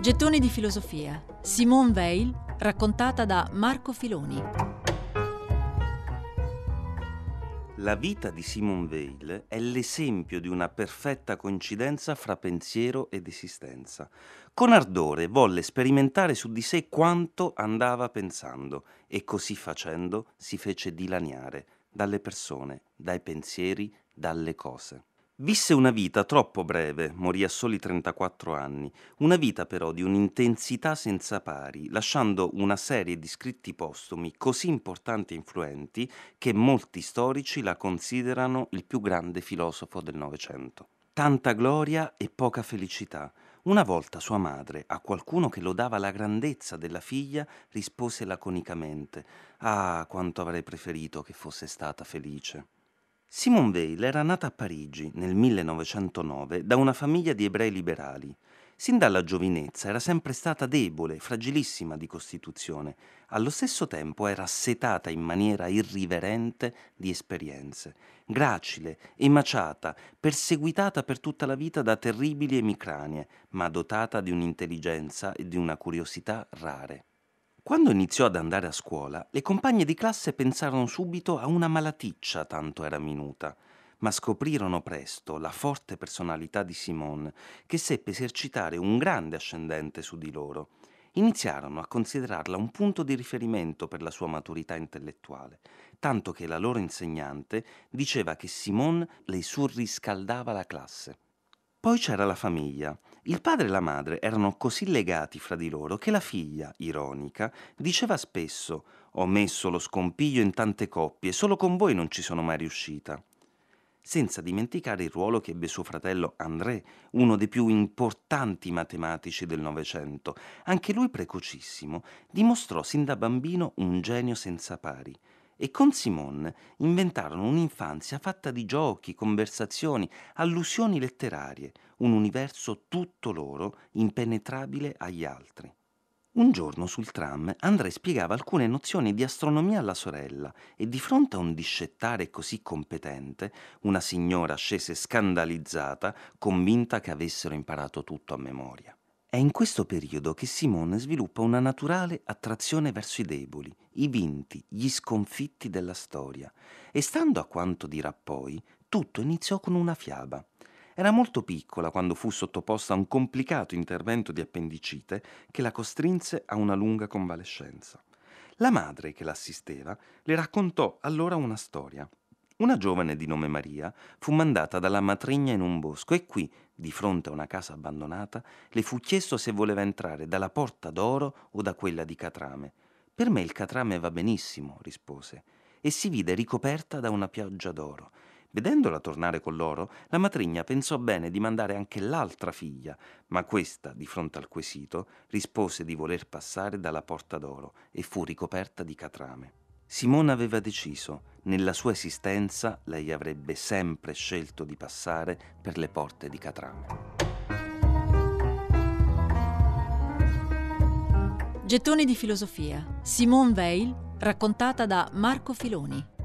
Gettoni di filosofia. Simone Weil, raccontata da Marco Filoni. La vita di Simone Weil è l'esempio di una perfetta coincidenza fra pensiero ed esistenza. Con ardore volle sperimentare su di sé quanto andava pensando e così facendo si fece dilaniare dalle persone, dai pensieri, dalle cose. Visse una vita troppo breve, morì a soli 34 anni, una vita però di un'intensità senza pari, lasciando una serie di scritti postumi così importanti e influenti che molti storici la considerano il più grande filosofo del Novecento. Tanta gloria e poca felicità. Una volta sua madre, a qualcuno che lodava la grandezza della figlia, rispose laconicamente: «Ah, quanto avrei preferito che fosse stata felice». Simone Weil era nata a Parigi nel 1909 da una famiglia di ebrei liberali. Sin dalla giovinezza era sempre stata debole, fragilissima di costituzione. Allo stesso tempo era assetata in maniera irriverente di esperienze. Gracile, emaciata, perseguitata per tutta la vita da terribili emicranie, ma dotata di un'intelligenza e di una curiosità rare. Quando iniziò ad andare a scuola, le compagne di classe pensarono subito a una malaticcia, tanto era minuta, ma scoprirono presto la forte personalità di Simone, che seppe esercitare un grande ascendente su di loro. Iniziarono a considerarla un punto di riferimento per la sua maturità intellettuale, tanto che la loro insegnante diceva che Simone le surriscaldava la classe. Poi c'era la famiglia. Il padre e la madre erano così legati fra di loro che la figlia, ironica, diceva spesso: «Ho messo lo scompiglio in tante coppie, solo con voi non ci sono mai riuscita». Senza dimenticare il ruolo che ebbe suo fratello André, uno dei più importanti matematici del Novecento. Anche lui precocissimo, dimostrò sin da bambino un genio senza pari. E con Simone inventarono un'infanzia fatta di giochi, conversazioni, allusioni letterarie, un universo tutto loro, impenetrabile agli altri. Un giorno sul tram André spiegava alcune nozioni di astronomia alla sorella e di fronte a un discettare così competente, una signora scese scandalizzata, convinta che avessero imparato tutto a memoria. È in questo periodo che Simone sviluppa una naturale attrazione verso i deboli, i vinti, gli sconfitti della storia. E stando a quanto dirà poi, tutto iniziò con una fiaba. Era molto piccola quando fu sottoposta a un complicato intervento di appendicite che la costrinse a una lunga convalescenza. La madre, che l'assisteva, le raccontò allora una storia. Una giovane di nome Maria fu mandata dalla matrigna in un bosco e qui, di fronte a una casa abbandonata, le fu chiesto se voleva entrare dalla porta d'oro o da quella di catrame. «Per me il catrame va benissimo», rispose, e si vide ricoperta da una pioggia d'oro. Vedendola tornare con l'oro, la matrigna pensò bene di mandare anche l'altra figlia, ma questa, di fronte al quesito, rispose di voler passare dalla porta d'oro e fu ricoperta di catrame. Simone aveva deciso, nella sua esistenza lei avrebbe sempre scelto di passare per le porte di catrame. Gettoni di filosofia. Simone Weil, raccontata da Marco Filoni.